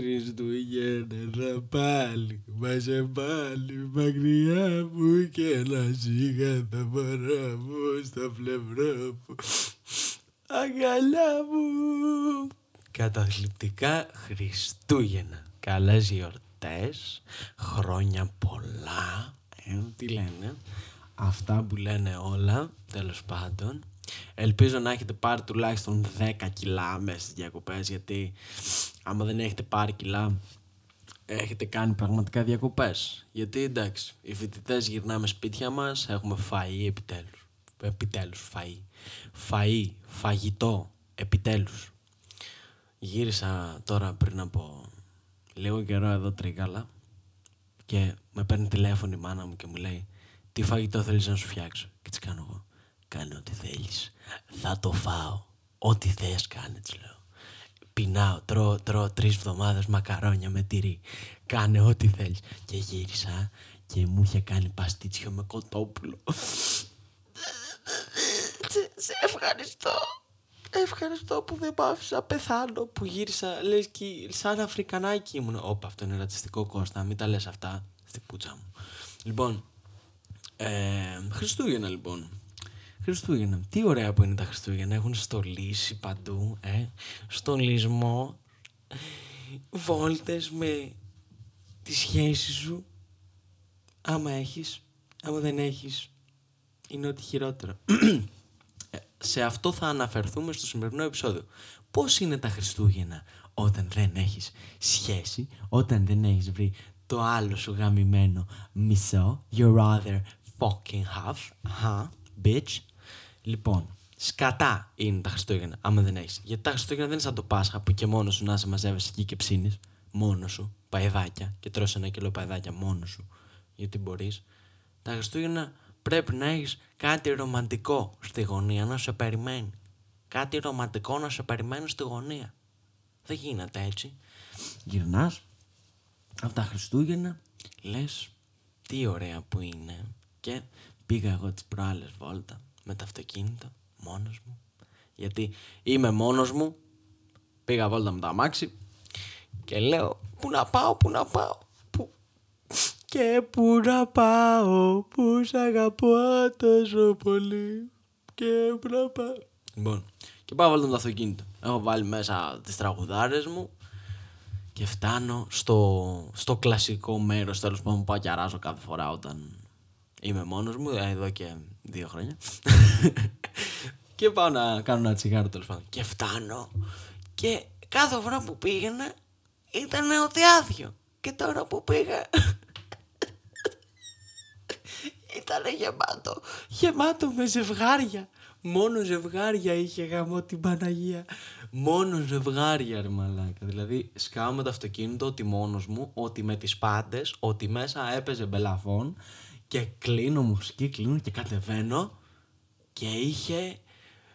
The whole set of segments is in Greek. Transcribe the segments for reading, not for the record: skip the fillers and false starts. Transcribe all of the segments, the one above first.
Χριστούγεννα πάλι, μάσε πάλι μακριά μου και ένα σιγά θα φορά μου στο πλευρό μου. Αγκαλιά μου. Καταθλιπτικά Χριστούγεννα. Καλές γιορτές, χρόνια πολλά. Τι λένε. Αυτά που λένε όλα, τέλος πάντων. Ελπίζω να έχετε πάρει τουλάχιστον 10 κιλά μέσα στις διακοπές, γιατί άμα δεν έχετε πάρει κιλά, έχετε κάνει πραγματικά διακοπές. Γιατί εντάξει, οι φοιτητές γυρνάμε σπίτια μας, έχουμε φαΐ επιτέλους. Φαγητό επιτέλους. Γύρισα τώρα πριν από λίγο καιρό εδώ Τρίκαλα και με παίρνει τηλέφωνο η μάνα μου και μου λέει τι φαγητό θέλεις να σου φτιάξω. Και τι κάνω εγώ. Κάνε ό,τι θέλεις. Θα το φάω. Ό,τι θες κάνε, της λέω. Πεινάω, τρώω 3 εβδομάδες μακαρόνια με τυρί. Κάνε ό,τι θέλεις. Και γύρισα και μου είχε κάνει παστίτσιο με κοτόπουλο. Σε ευχαριστώ. Ευχαριστώ που δεν πάφησα. Πεθάνω που γύρισα. Λες και σαν Αφρικανάκι ήμουν. Όπα, αυτό είναι ρατσιστικό, Κώστα. Μην τα λες αυτά στην πούτσα μου. Λοιπόν, Χριστούγεννα λοιπόν. Χριστούγεννα. Τι ωραία που είναι τα Χριστούγεννα. Έχουν στολίσει παντού. Στολισμό. Βόλτες με τη σχέση σου. Άμα έχεις. Άμα δεν έχεις. Είναι ό,τι χειρότερο. Σε αυτό θα αναφερθούμε στο σημερινό επεισόδιο. Πώς είναι τα Χριστούγεννα όταν δεν έχεις σχέση, όταν δεν έχεις βρει το άλλο σου γαμημένο μισό, your other fucking half, bitch. Λοιπόν, σκατά είναι τα Χριστούγεννα, άμα δεν έχεις. Γιατί τα Χριστούγεννα δεν είναι σαν το Πάσχα που και μόνος σου να σε μαζεύεσαι εκεί και ψήνεις. Μόνος σου, παϊδάκια, και τρως 1 κιλό παϊδάκια μόνος σου. Γιατί μπορείς. Τα Χριστούγεννα πρέπει να έχεις κάτι ρομαντικό στη γωνία να σε περιμένει. Κάτι ρομαντικό να σε περιμένει στη γωνία. Δεν γίνεται έτσι. Γυρνάς από τα Χριστούγεννα, λες τι ωραία που είναι. Και πήγα εγώ τις προάλλες βόλτα με το αυτοκίνητο μόνος μου. Γιατί είμαι μόνος μου. Πήγα βόλτα με το αμάξι και λέω πού να πάω. Και πού να πάω, που σ' αγαπώ τόσο πολύ. Και πού να πάω. Λοιπόν, και πάω βάλω το αυτοκίνητο. Έχω βάλει μέσα τις τραγουδάρες μου και φτάνω στο κλασικό μέρος. Τέλος πάντων, πάω και αράζω κάθε φορά όταν είμαι μόνος μου. Εδώ και 2 χρόνια. Και πάω να κάνω ένα τσιγάρο, τέλος πάντων. Και φτάνω. Και κάθε φορά που πήγαινα ήταν ότι άδειο. Και τώρα που πήγα ήτανε γεμάτο με ζευγάρια. Μόνο ζευγάρια είχε, γαμώ την Παναγία. Μόνο ζευγάρια, ρε μαλάκα. Δηλαδή σκάω με το αυτοκίνητο ότι μόνος μου, ότι με τις πάντες, ότι μέσα έπαιζε μπελαφών. Και κλείνω μουσική, και κατεβαίνω. Και είχε,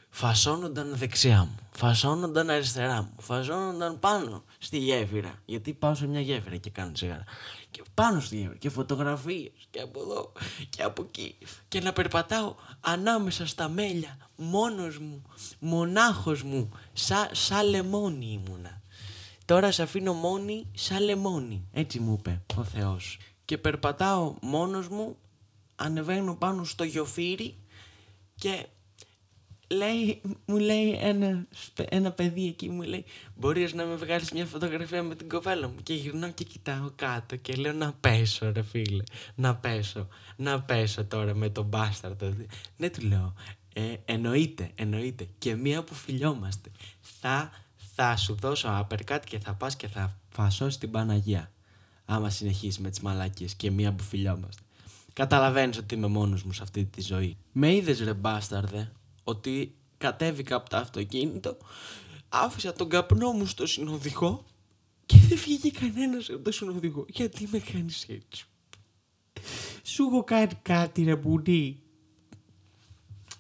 φασώνονταν δεξιά μου, φασώνονταν αριστερά μου, φασώνονταν πάνω στη γέφυρα. Γιατί πάω σε μια γέφυρα και κάνω τσιγάρα. Και πάνω στη γέφυρα και φωτογραφίες και από εδώ και από εκεί. Και να περπατάω ανάμεσα στα μέλια, μόνος μου, μονάχος μου, σαν λεμόνι ήμουνα. Τώρα σε αφήνω μόνη σαν λεμόνι. Έτσι μου είπε ο Θεός. Και περπατάω μόνος μου, ανεβαίνω πάνω στο γιοφύρι και... μου λέει ένα παιδί εκεί, μου λέει μπορείς να με βγάλεις μια φωτογραφία με την κοπέλα μου. Και γυρνάω και κοιτάω κάτω και λέω να πέσω, ρε φίλε. Να πέσω τώρα με τον μπάσταρτο. Ναι, του λέω, εννοείται. Και μία που φιλιόμαστε, θα σου δώσω απερκάτ και θα πας και θα φασώσεις την Παναγία άμα συνεχίσεις με τις μαλακίες. Και μία που φιλιόμαστε. Καταλαβαίνεις ότι είμαι μόνος μου σε αυτή τη ζωή. Με είδες, ρε μπάσταρδε, ότι κατέβηκα από το αυτοκίνητο, άφησα τον καπνό μου στο συνοδηγό και δεν βγήκε κανένας από το συνοδηγό. Γιατί με κάνεις έτσι? Σου έχω κάνει κάτι, ρε μπουνί?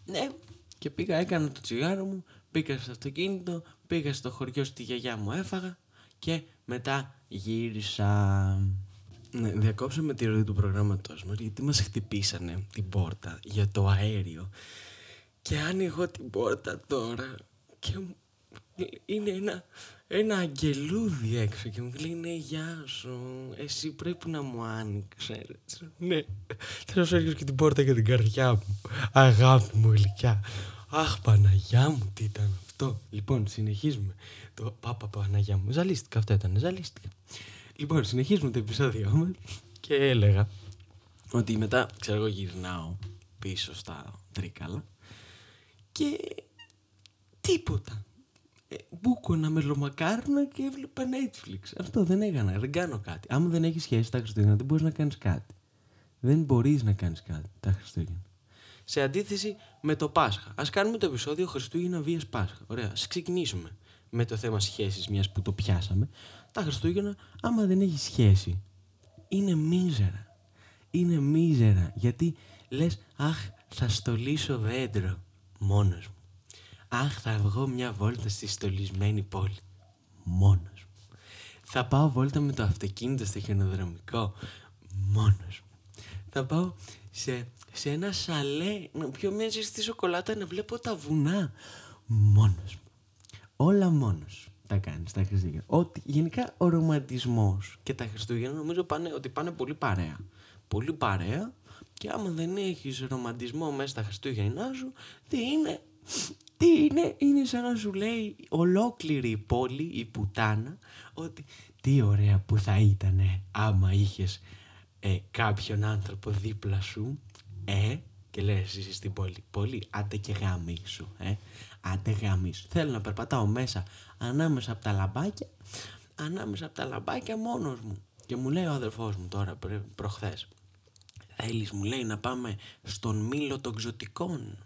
Ναι. Και πήγα, έκανα το τσιγάρο μου, πήγα στο αυτοκίνητο, πήγα στο χωριό στη γιαγιά μου, έφαγα και μετά γύρισα. Ναι, διακόψαμε τη ροή του προγράμματός μας γιατί μας χτυπήσανε την πόρτα για το αέριο. Και άνοιγω την πόρτα τώρα και είναι ένα αγγελούδι έξω και μου λέει ναι, γεια σου, εσύ πρέπει να μου άνοιξες. Ναι, θέλω να έρχεσαι και την πόρτα και την καρδιά μου, αγάπη μου γλυκιά. Αχ, Παναγιά μου, τι ήταν αυτό. Λοιπόν, συνεχίζουμε. Το πάπα Παναγιά μου, ζαλίστηκα, αυτό ήταν, ζαλίστηκα. Λοιπόν, συνεχίζουμε το επεισόδιο μας και έλεγα ότι μετά, ξέρω εγώ, γυρνάω πίσω στα Τρίκαλα και τίποτα. Μπούκωνα μελομακάρουνα και έβλεπα Netflix. Αυτό δεν έκανα, δεν κάνω κάτι. Άμα δεν έχεις σχέση τα Χριστούγεννα, δεν μπορείς να κάνεις κάτι. Δεν μπορείς να κάνεις κάτι τα Χριστούγεννα. Σε αντίθεση με το Πάσχα. Ας κάνουμε το επεισόδιο Χριστούγεννα βίας Πάσχα. Ωραία, ας ξεκινήσουμε με το θέμα σχέσης, μιας που το πιάσαμε. Τα Χριστούγεννα, άμα δεν έχεις σχέση, είναι μίζερα. Είναι μίζερα, γιατί λες, αχ, θα στολίσω δέντρο μόνος μου. Αχ, θα βγω μια βόλτα στη στολισμένη πόλη μόνος μου. Θα πάω βόλτα με το αυτοκίνητο στο χιονοδρομικό μόνος μου. Θα πάω σε ένα σαλέ να πιω μια ζεστή σοκολάτα, να βλέπω τα βουνά μόνος μου. Όλα μόνος τα κάνεις τα Χριστούγεννα. Ότι γενικά ο ρομαντισμός και τα Χριστούγεννα νομίζω ότι πάνε πολύ παρέα. Πολύ παρέα, και άμα δεν έχεις ρομαντισμό μέσα στα Χριστούγεννά σου, είναι σαν να σου λέει ολόκληρη η πόλη, η πουτάνα, ότι τι ωραία που θα ήτανε άμα είχες κάποιον άνθρωπο δίπλα σου, και λες εσύ στην πόλη, άντε και γαμίσου, άντε γαμίσου. Θέλω να περπατάω μέσα ανάμεσα από τα λαμπάκια μόνος μου. Και μου λέει ο αδερφός μου τώρα, προχθές, θέλεις, μου λέει, να πάμε στον Μήλο των Ξωτικών?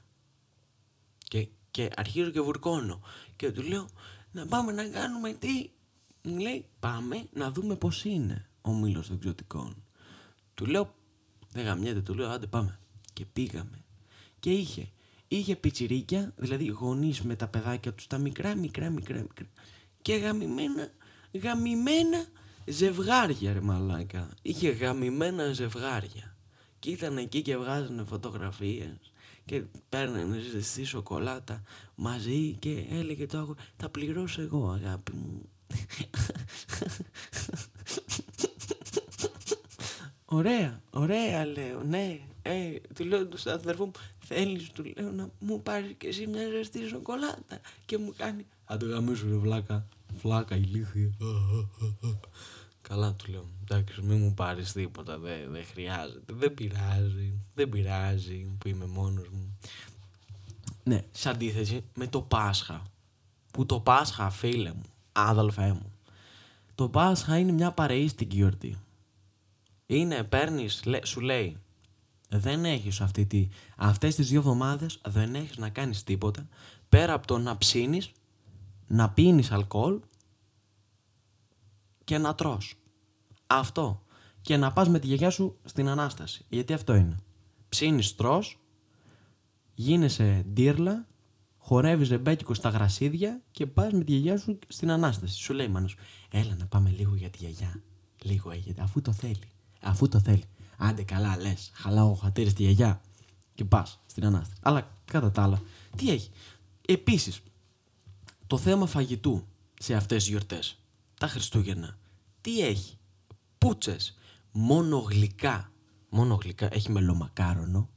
Και αρχίζω και βουρκώνω. Και του λέω, να πάμε να κάνουμε τι? Μου λέει, πάμε να δούμε πώς είναι ο Μήλος των Ξωτικών. Του λέω, δεν γαμιέται, του λέω, άντε πάμε. Και πήγαμε. Και είχε πιτσιρίκια, δηλαδή γονείς με τα παιδάκια τους, τα μικρά. Και γαμημένα ζευγάρια, ρε μαλάκα. Είχε γαμημένα ζευγάρια. Και ήταν εκεί και βγάζανε φωτογραφίες και παίρνανε ζεστή σοκολάτα μαζί και έλεγε το άγορα, θα πληρώσω εγώ, αγάπη μου. Ωραία, λέω, ναι. Του λέω στον αδερφό μου, θέλεις, του λέω, να μου πάρεις και εσύ μια ζεστή σοκολάτα? Και μου κάνει, αν το γαμίσω, ρε βλάκα. Φλάκα, ηλίθεια. Καλά, του λέω, εντάξει, μην μου πάρεις τίποτα, δεν χρειάζεται. Δεν πειράζει που είμαι μόνος μου. Ναι, σε αντίθεση με το Πάσχα. Που το Πάσχα, φίλε μου, άδελφέ μου, το Πάσχα είναι μια παρεΐστικη γιορτή. Είναι, παίρνεις, σου λέει, δεν έχεις αυτές τις 2 εβδομάδες δεν έχεις να κάνεις τίποτα πέρα από το να ψήνεις, να πίνεις αλκοόλ και να τρως. Αυτό. Και να πας με τη γιαγιά σου στην Ανάσταση. Γιατί αυτό είναι. Ψήνεις, τρως, γίνεσαι ντύρλα, χορεύεις ρεμπέκικο στα γρασίδια και πας με τη γιαγιά σου στην Ανάσταση. Σου λέει μάνα σου, έλα να πάμε λίγο για τη γιαγιά. Λίγο, αφού το θέλει. Άντε καλά λες, χαλάω χατήρι στη γιαγιά και πας στην Ανάσταση. Αλλά κατά τα άλλα, τι έχει? Επίσης, το θέμα φαγητού σε αυτές τις γιορτές, τα Χριστούγεννα, τι έχει? Πούτσες, μόνο γλυκά, έχει μελομακάρονο,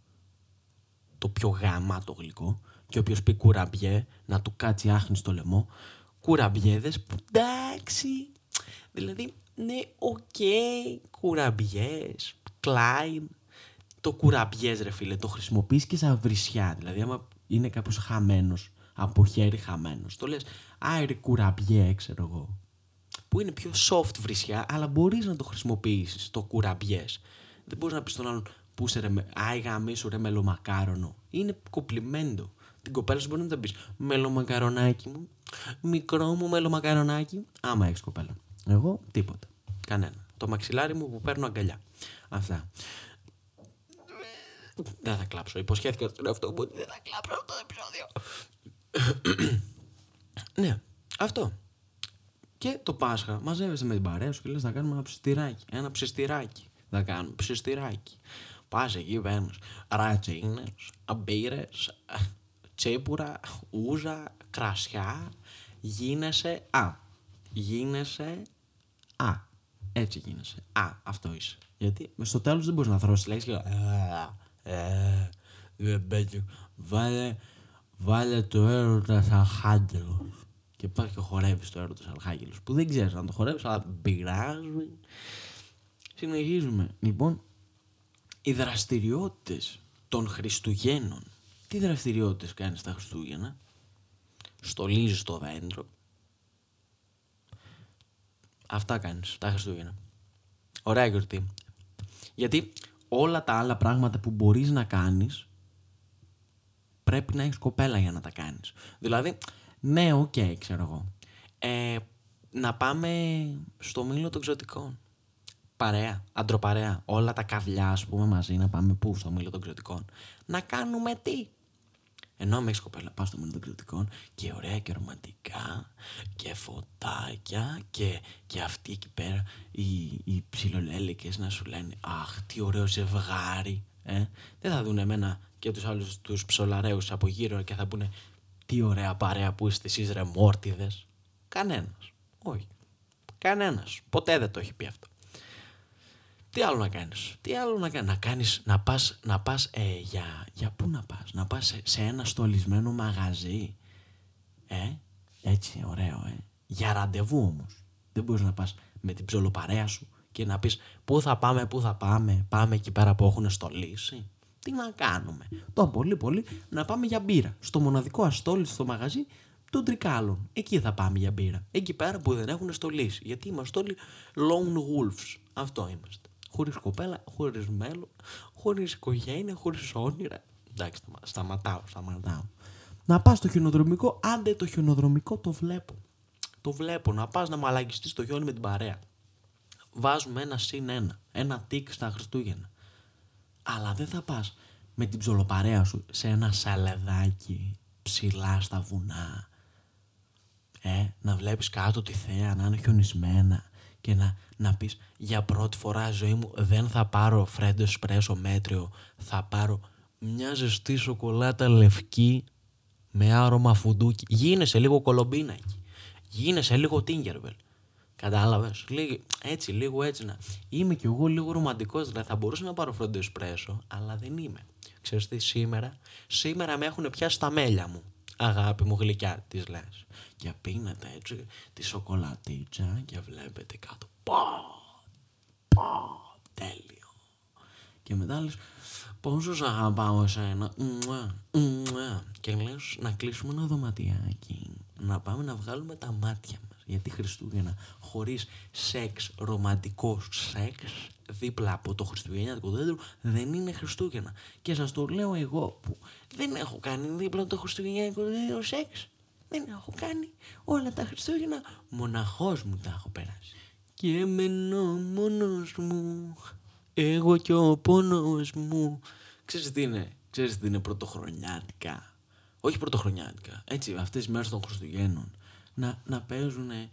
το πιο γαμάτο γλυκό, και όποιος πει κουραμπιέ να του κάτσει άχνη στο λαιμό. Κουραμπιέδες, που εντάξει, δηλαδή, ναι, οκ, κουραμπιές, Klein. Το κουραμπιές, ρε φίλε, το χρησιμοποιείς και σαν βρισιά, δηλαδή άμα είναι κάποιος χαμένος, από χέρι χαμένος, το λες, άιρε κουραμπιέ, ξέρω εγώ, που είναι πιο soft βρισιά, αλλά μπορείς να το χρησιμοποιήσεις το κουραμπιές. Δεν μπορείς να πεις στον άλλον, πούσε ρε, γαμίσου ρε μελομακάρονο. Είναι κοπλιμέντο. Την κοπέλα σου μπορεί να τα πεις, μελομακαρονάκι μου, μικρό μου μελομακαρονάκι, άμα έχεις κοπέλα. Εγώ τίποτα, κανένα. Το μαξιλάρι μου που παίρνω αγκαλιά. Αυτά. Δεν θα κλάψω, υποσχέθηκα στον εαυτό μου ότι δεν θα κλάψω αυτό το επεισόδιο. Ναι, αυτό. Και το Πάσχα μαζεύεσαι με την παρέα σου και λες, θα κάνουμε ένα ψιστηράκι. Θα κάνουμε ψιστηράκι. Πας εκεί, παίρνεις ρατσίνες, αμπύρες, τσίπουρα, ούζα, κρασιά, Γίνεσαι α. Γίνεσαι α. Έτσι γίνεσαι. Α, αυτό είσαι. Γιατί στο τέλος δεν μπορείς να θρώσεις λέξεις και βάλε το έρωτα σαν χάντελος. Και υπάρχει και χορεύεις το έρωτα σαν χάγγελος. Που δεν ξέρεις αν το χορεύεις, αλλά πειράζει. Συνεχίζουμε. Λοιπόν, οι δραστηριότητες των Χριστουγέννων. Τι δραστηριότητες κάνεις τα Χριστούγεννα? Στολίζεις το δέντρο. Αυτά κάνεις τα Χριστούγεννα. Ωραία γιορτή. Γιατί όλα τα άλλα πράγματα που μπορείς να κάνεις, πρέπει να έχεις κοπέλα για να τα κάνεις. Δηλαδή, ναι, οκ, ξέρω εγώ. Να πάμε στο μήλο των ξωτικών. Παρέα, αντροπαρέα. Όλα τα καυλιά, ας πούμε, μαζί να πάμε πού? Στο μήλο των ξωτικών. Να κάνουμε τι? Ενώ με έχεις κοπέλα, πας στο μήλο των ξωτικών και ωραία και ρομαντικά και φωτάκια και αυτοί εκεί πέρα οι ψιλολέλικες να σου λένε «Αχ, τι ωραίο ζευγάρι». Δεν θα δουν εμένα και τους άλλους τους ψολαραίους από γύρω και θα πούνε «Τι ωραία παρέα που είστε εσείς ρε μόρτιδες». Κανένας. Όχι. Κανένας. Ποτέ δεν το έχει πει αυτό. Τι άλλο να κάνεις? Τι άλλο να κάνεις? Να πας για πού να πας? Να πας σε ένα στολισμένο μαγαζί. Έτσι ωραίο, Για ραντεβού όμως. Δεν μπορείς να πας με την ψολοπαρέα σου και να πεις πού θα πάμε. Πάμε εκεί πέρα που έχουν στολίσει. Τι να κάνουμε? Το πολύ πολύ να πάμε για μπύρα. Στο μοναδικό αστόλιστο μαγαζί των Τρικάλων. Εκεί θα πάμε για μπύρα. Εκεί πέρα που δεν έχουν στολίσει. Γιατί είμαστε όλοι lone wolves. Αυτό είμαστε. Χωρίς κοπέλα, χωρίς μέλλον, χωρίς οικογένεια, χωρίς όνειρα. Εντάξει, σταματάω. Να πας στο χιονοδρομικό, άντε το χιονοδρομικό το βλέπω. Το βλέπω, να πας να μαλακιστείς το χιόνι με την παρέα. Βάζουμε ένα +1, ένα τικ στα Χριστούγεννα. Αλλά δεν θα πας με την ψολοπαρέα σου σε ένα σαλεδάκι ψηλά στα βουνά. Να βλέπεις κάτω τη θέα, να είναι χιονισμένα. Και να πεις για πρώτη φορά ζωή μου δεν θα πάρω φρέντο εσπρέσο μέτριο, θα πάρω μια ζεστή σοκολάτα λευκή με άρωμα φουντούκι. Γίνεσαι λίγο κολομπίνακι, γίνεσαι λίγο Τίνκερβελ. Κατάλαβες? Λίγο έτσι να... Είμαι κι εγώ λίγο ρομαντικός, δηλαδή θα μπορούσα να πάρω φρέντο εσπρέσο, αλλά δεν είμαι. Ξέρεις τι, σήμερα με έχουν πιάσει τα μέλια μου. Αγάπη μου γλυκιά, της λες. Και πίνετε έτσι τη σοκολατίτσα και βλέπετε κάτω. Τέλειο. Και μετά λες, πόσο σ' αγαπάω εσένα. Και λες, να κλείσουμε ένα δωματιάκι. Να πάμε να βγάλουμε τα μάτια μας. Γιατί Χριστούγεννα χωρίς σεξ, ρομαντικό σεξ, δίπλα από το χριστουγεννιάτικο δέντρο δεν είναι Χριστούγεννα. Και σας το λέω εγώ που δεν έχω κάνει δίπλα από το χριστουγεννιάτικο δέντρο σεξ. Δεν έχω κάνει όλα τα Χριστούγεννα. Μοναχός μου τα έχω περάσει. Και μένω μόνος μου. Εγώ και ο πόνος μου. Ξέρεις τι είναι πρωτοχρονιάτικα. Όχι πρωτοχρονιάτικα. Έτσι αυτές οι μέρες των Χριστουγέννων. Να παίζουνε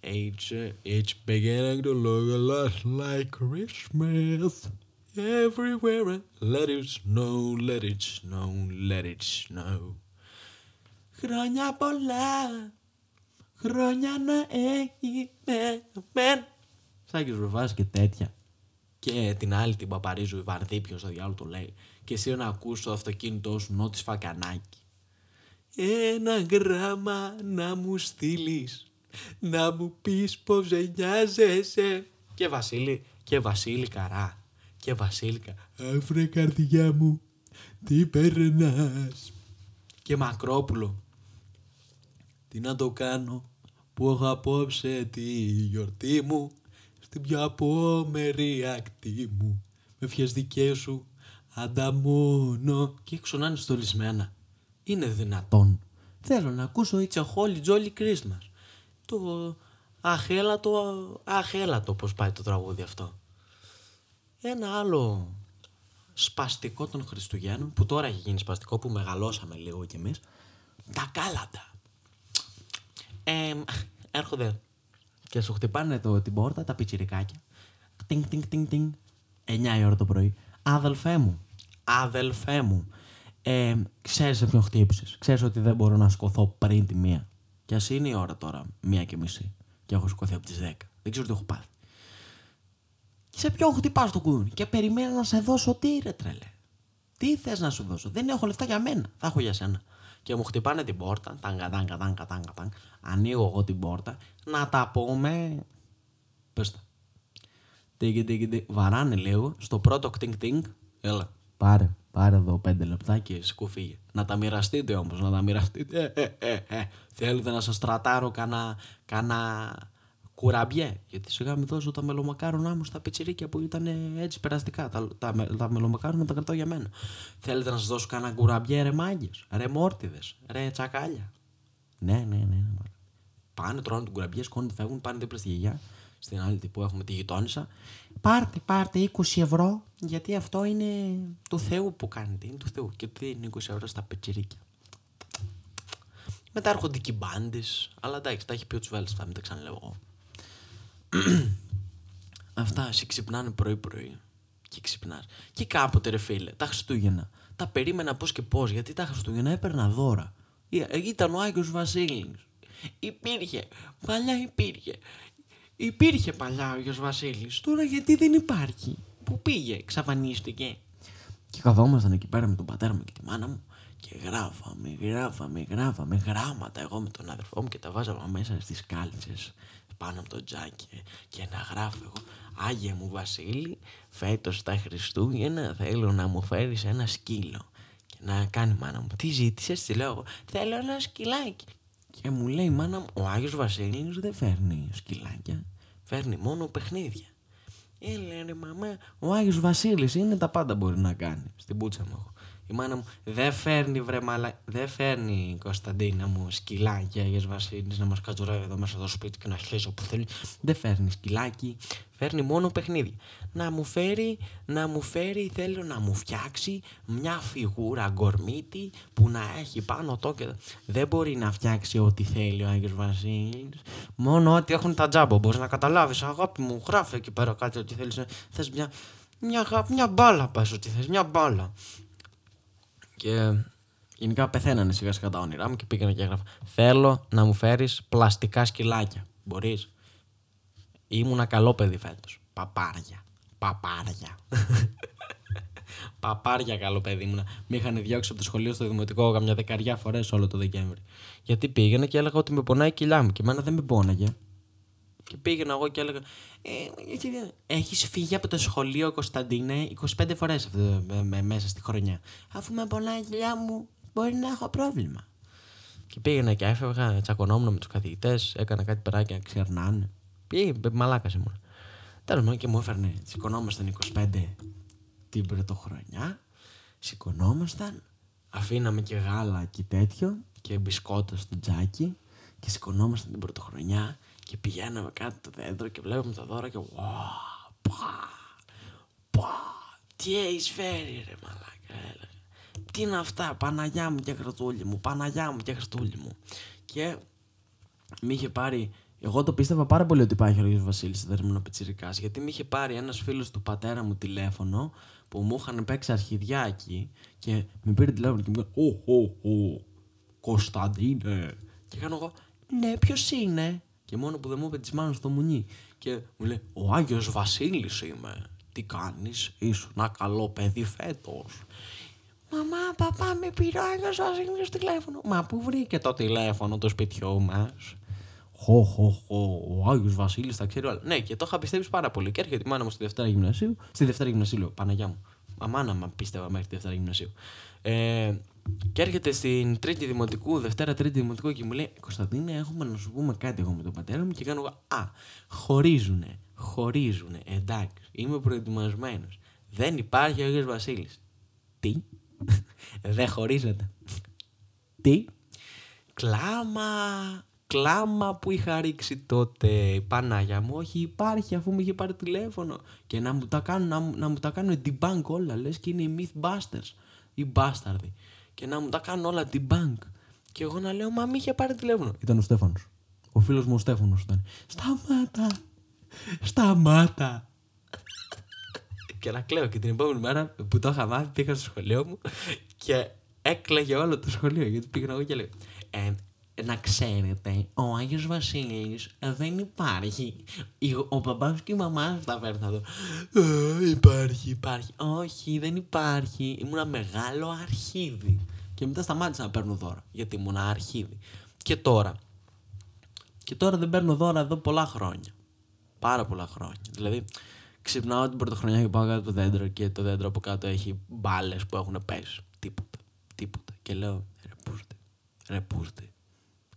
It's beginning to look a lot like Christmas. Everywhere let it snow, let it snow, let it snow. Χρόνια πολλά, χρόνια να έχει μεν. Σάκης Βερβάς και τέτοια. Και την άλλη την παπαρίζου η Βαρδί, ποιος στο διάλογο το λέει. Και εσύ να ακούς το αυτοκίνητό σου Νότης Φακανάκη. 1 γράμμα να μου στείλεις, να μου πεις πως δεν νοιάζεσαι. Και Βασίλη Καρά. Και Βασίλικα. Αφρε καρδιά μου, τι περνάς. Και Μακρόπουλο. Τι να το κάνω που έχω απόψε τη γιορτή μου στην πιο απόμερη ακτή μου. Με φιες δικές σου ανταμώνω. Και εξονάνε στολισμένα. Είναι δυνατόν? Θέλω να ακούσω It's a Holy Jolly Christmas. Το αχέλατο πως πάει το τραγούδι αυτό. Ένα άλλο σπαστικό των Χριστουγέννων, που τώρα έχει γίνει σπαστικό, που μεγαλώσαμε λίγο κι εμείς, τα κάλαντα. Έρχονται και σου χτυπάνε την πόρτα τα πιτσιρικάκια. Τινγκ, τινγκ, τινγκ, τινγκ. 9 η ώρα το πρωί. Αδελφέ μου, ξέρεις σε ποιον χτύπησες. Ξέρεις ότι δεν μπορώ να σκοθώ πριν τη 1. Κι ας είναι η ώρα τώρα 1:30 και έχω σηκωθεί από τις 10. Δεν ξέρω τι έχω πάθει. Και σε ποιο χτυπάς το κουδούνι και περιμένω να σε δώσω τι, ρε τρελέ. Τι θες να σου δώσω. Δεν έχω λεφτά για μένα. Θα έχω για σένα. Και μου χτυπάνε την πόρτα. Τάγκα. Ανοίγω εγώ την πόρτα. Να τα πούμε. Πες τα. Βαράνε λίγο. Στο πρώτο κτινγκ. Έλα. Πάρε εδώ 5 λεπτά και σκουφίγε. Να τα μοιραστείτε όμως, Θέλετε να σας στρατάρω κανά κουραμπιέ. Γιατί σιγά μην δώσω τα μελομακάρονα μου στα πιτσιρίκια που ήταν έτσι περαστικά. Τα μελομακάρονα τα κρατάω για μένα. Θέλετε να σας δώσω κανά κουραμπιέ, ρε μάγκες, ρε μόρτιδες, ρε τσακάλια. Ναι. Πάνε, τρώνε την κουραμπιέ, σκόνονται, φεύγουν, πάνε δίπλα στη γιαγιά. Στην άλλη που έχουμε τη γειτόνισσα. Πάρτε 20 ευρώ, γιατί αυτό είναι του Θεού που κάνετε. Είναι του Θεού. Και τι είναι 20 ευρώ στα πετσιρίκια. Μετά έρχονται και οι μπάντες. Αλλά εντάξει, τα έχει πει ο Τσουβέλης, θα μην τα ξαναλέω εγώ. Αυτά σε ξυπνάνε πρωί-πρωί. Και ξυπνάς. Και κάποτε, ρε φίλε, τα Χριστούγεννα. Τα περίμενα πώς και πώς, γιατί τα Χριστούγεννα έπαιρνα δώρα. Ήταν ο Άγιος Βασίλης. Υπήρχε παλιά ο Άγιος Βασίλης, τώρα γιατί δεν υπάρχει. Πού πήγε, εξαφανίστηκε. Και καθόμασταν εκεί πέρα με τον πατέρα μου και τη μάνα μου και γράφαμε γράμματα εγώ με τον αδερφό μου και τα βάζαμε μέσα στις κάλτσες πάνω από το τζάκι και να γράφω εγώ. Άγιε μου Βασίλη, φέτος τα Χριστούγεννα θέλω να μου φέρεις ένα σκύλο. Και να κάνει η μάνα μου. Τι ζήτησες, τη λέω εγώ. Θέλω ένα σκυλάκι. Και μου λέει η μάνα μου, ο Άγιος Βασίλης δεν φέρνει σκυλάκια, φέρνει μόνο παιχνίδια. Έλα ρε μαμά, ο Άγιος Βασίλης είναι τα πάντα μπορεί να κάνει. Στην πούτσα μου έχω. Η μάνα μου, δεν φέρνει δεν φέρνει Κωνσταντίνα μου σκυλάκια, Άγιος Βασίλης να μας κατζουράει εδώ μέσα στο σπίτι και να χέσει όπου θέλει. Δεν φέρνει σκυλάκι, φέρνει μόνο παιχνίδια. Να μου φέρει, θέλω να μου φτιάξει μια φιγούρα γκορμίτη που να έχει πάνω το και... Δεν μπορεί να φτιάξει ό,τι θέλει ο Άγιος Βασίλης, μόνο ό,τι έχουν τα τζάμπο. Μπορείς να καταλάβεις, αγάπη μου, γράφει εκεί πέρα κάτι ό,τι θέλεις. Θες μια μπάλα, πες ό,τι θες, μια μπάλα. Και γενικά πεθαίνανε σιγά σιγά τα όνειρά μου και πήγαινα και έγραφα. Θέλω να μου φέρεις πλαστικά σκυλάκια. Μπορείς. Ήμουνα καλό παιδί φέτος. Παπάρια. Παπάρια καλό παιδί ήμουνα. Με είχαν διώξει από το σχολείο στο δημοτικό καμιά 10 φορές όλο το Δεκέμβρη. Γιατί πήγαινα και έλεγα ότι με πονάει η κοιλιά μου. Και εμένα δεν με πόναγε. Και πήγαινα εγώ και έλεγα. Έχεις φύγει από το σχολείο, Κωνσταντίνε, 25 φορές αυτό, μέσα στη χρονιά. Αφού με πονάει η κοιλιά μου, μπορεί να έχω πρόβλημα. Και πήγαινα και έφευγα, τσακωνόμουν με τους καθηγητές, έκανα κάτι περάκια να ξερνάνε. Μαλάκας ήμουν. Τέλος πάντων, και μου έφερνε. Σηκωνόμασταν 25 την πρωτοχρονιά. Σηκωνόμασταν, αφήναμε και γάλα και τέτοιο και μπισκότα στο τζάκι και σηκωνόμασταν την πρωτοχρονιά. Και πηγαίναμε κάτω το δέντρο και βλέπουμε τα δώρα και τι έχεις φέρει ρε μαλάκα, έλεγα. Τι είναι αυτά, Παναγιά μου και Χριστούλη μου. Και μη είχε πάρει, εγώ το πίστευα πάρα πολύ ότι υπάρχει ο Άγιος Βασίλης, δεν ήμουν πιτσιρικάς, γιατί μη είχε πάρει ένας φίλος του πατέρα μου τηλέφωνο που μου είχαν παίξει αρχιδιά εκεί και με πήρε τηλέφωνο και μου είπε Κωνσταντίνε. Και κάνω εγώ, ναι, ποιος είναι? Και μόνο που δεν μου είπε τη μάνα στο μουνί. Και μου λέει, ο Άγιος Βασίλης είμαι. Τι κάνεις, ήσουν ένα καλό παιδί φέτος. Μαμά, παπά, με πήρε ο Άγιος Βασίλης τηλέφωνο. Μα πού βρήκε το τηλέφωνο του σπιτιού μας? Ο Άγιος Βασίλης τα ξέρει όλα. Ναι, και το είχα πιστέψει πάρα πολύ. Και έρχεται η μάνα μου στη Δευτέρα Γυμνασίου. Στη Δευτέρα Γυμνασίου, λέω, Παναγιά μου. Αμάνα μα πίστευα μέχρι τη Δευτέρα Γυμνασίου. Και έρχεται στην Δευτέρα Τρίτη Δημοτικού και μου λέει, Κωνσταντίνε, έχουμε να σου πούμε κάτι εγώ με τον πατέρα μου. Και κάνω εγώ, χωρίζουνε, εντάξει, είμαι προετοιμασμένος. Δεν υπάρχει ο Άγιος Βασίλης. Τι, δεν χωρίζεται. Τι, κλάμα που είχα ρίξει τότε, Πανάγια μου, όχι υπάρχει, αφού μου είχε πάρει τηλέφωνο. Και να μου τα κάνουν, να μου τα κάνουν debunk όλα, λες και είναι οι Mythbusters, οι μπάσταρδοι. Και να μου τα κάνουν όλα debunk. Και εγώ να λέω, μα μη είχε πάρει τηλέφωνο. Ήταν ο Στέφανος. Ο φίλος μου ο Στέφανος ήταν. Σταμάτα. Και να κλαίω. Και την επόμενη μέρα που το είχα μάθει, πήγα στο σχολείο μου και έκλαιγε όλο το σχολείο. Γιατί πήγαινα εγώ και λέω, να ξέρετε, ο Άγιος Βασίλης δεν υπάρχει. Ο μπαμπάς και η μαμά τα φέρνουν εδώ. Υπάρχει. Όχι, δεν υπάρχει. Ήμουνα μεγάλο αρχίδι. Και μετά σταμάτησα να παίρνω δώρα. Γιατί ήμουνα αρχίδι. Και τώρα δεν παίρνω δώρα εδώ πολλά χρόνια. Πάρα πολλά χρόνια. Δηλαδή, ξυπνάω την πρωτοχρονιά και πάω κάτω από το δέντρο και το δέντρο από κάτω έχει μπάλες που έχουν πέσει. Τίποτα. Και λέω, ρε πούστε.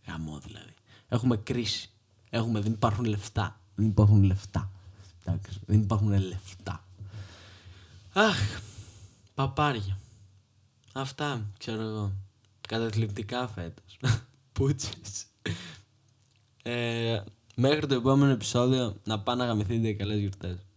Γαμό δηλαδή. Έχουμε κρίση. Δεν υπάρχουν λεφτά. Εντάξει, δεν υπάρχουν λεφτά. Αχ, παπάρια. Αυτά, ξέρω εγώ. Καταθλιπτικά φέτος. Πούτσες. Μέχρι το επόμενο επεισόδιο, να πάνε να γαμηθείτε, καλές γιορτές.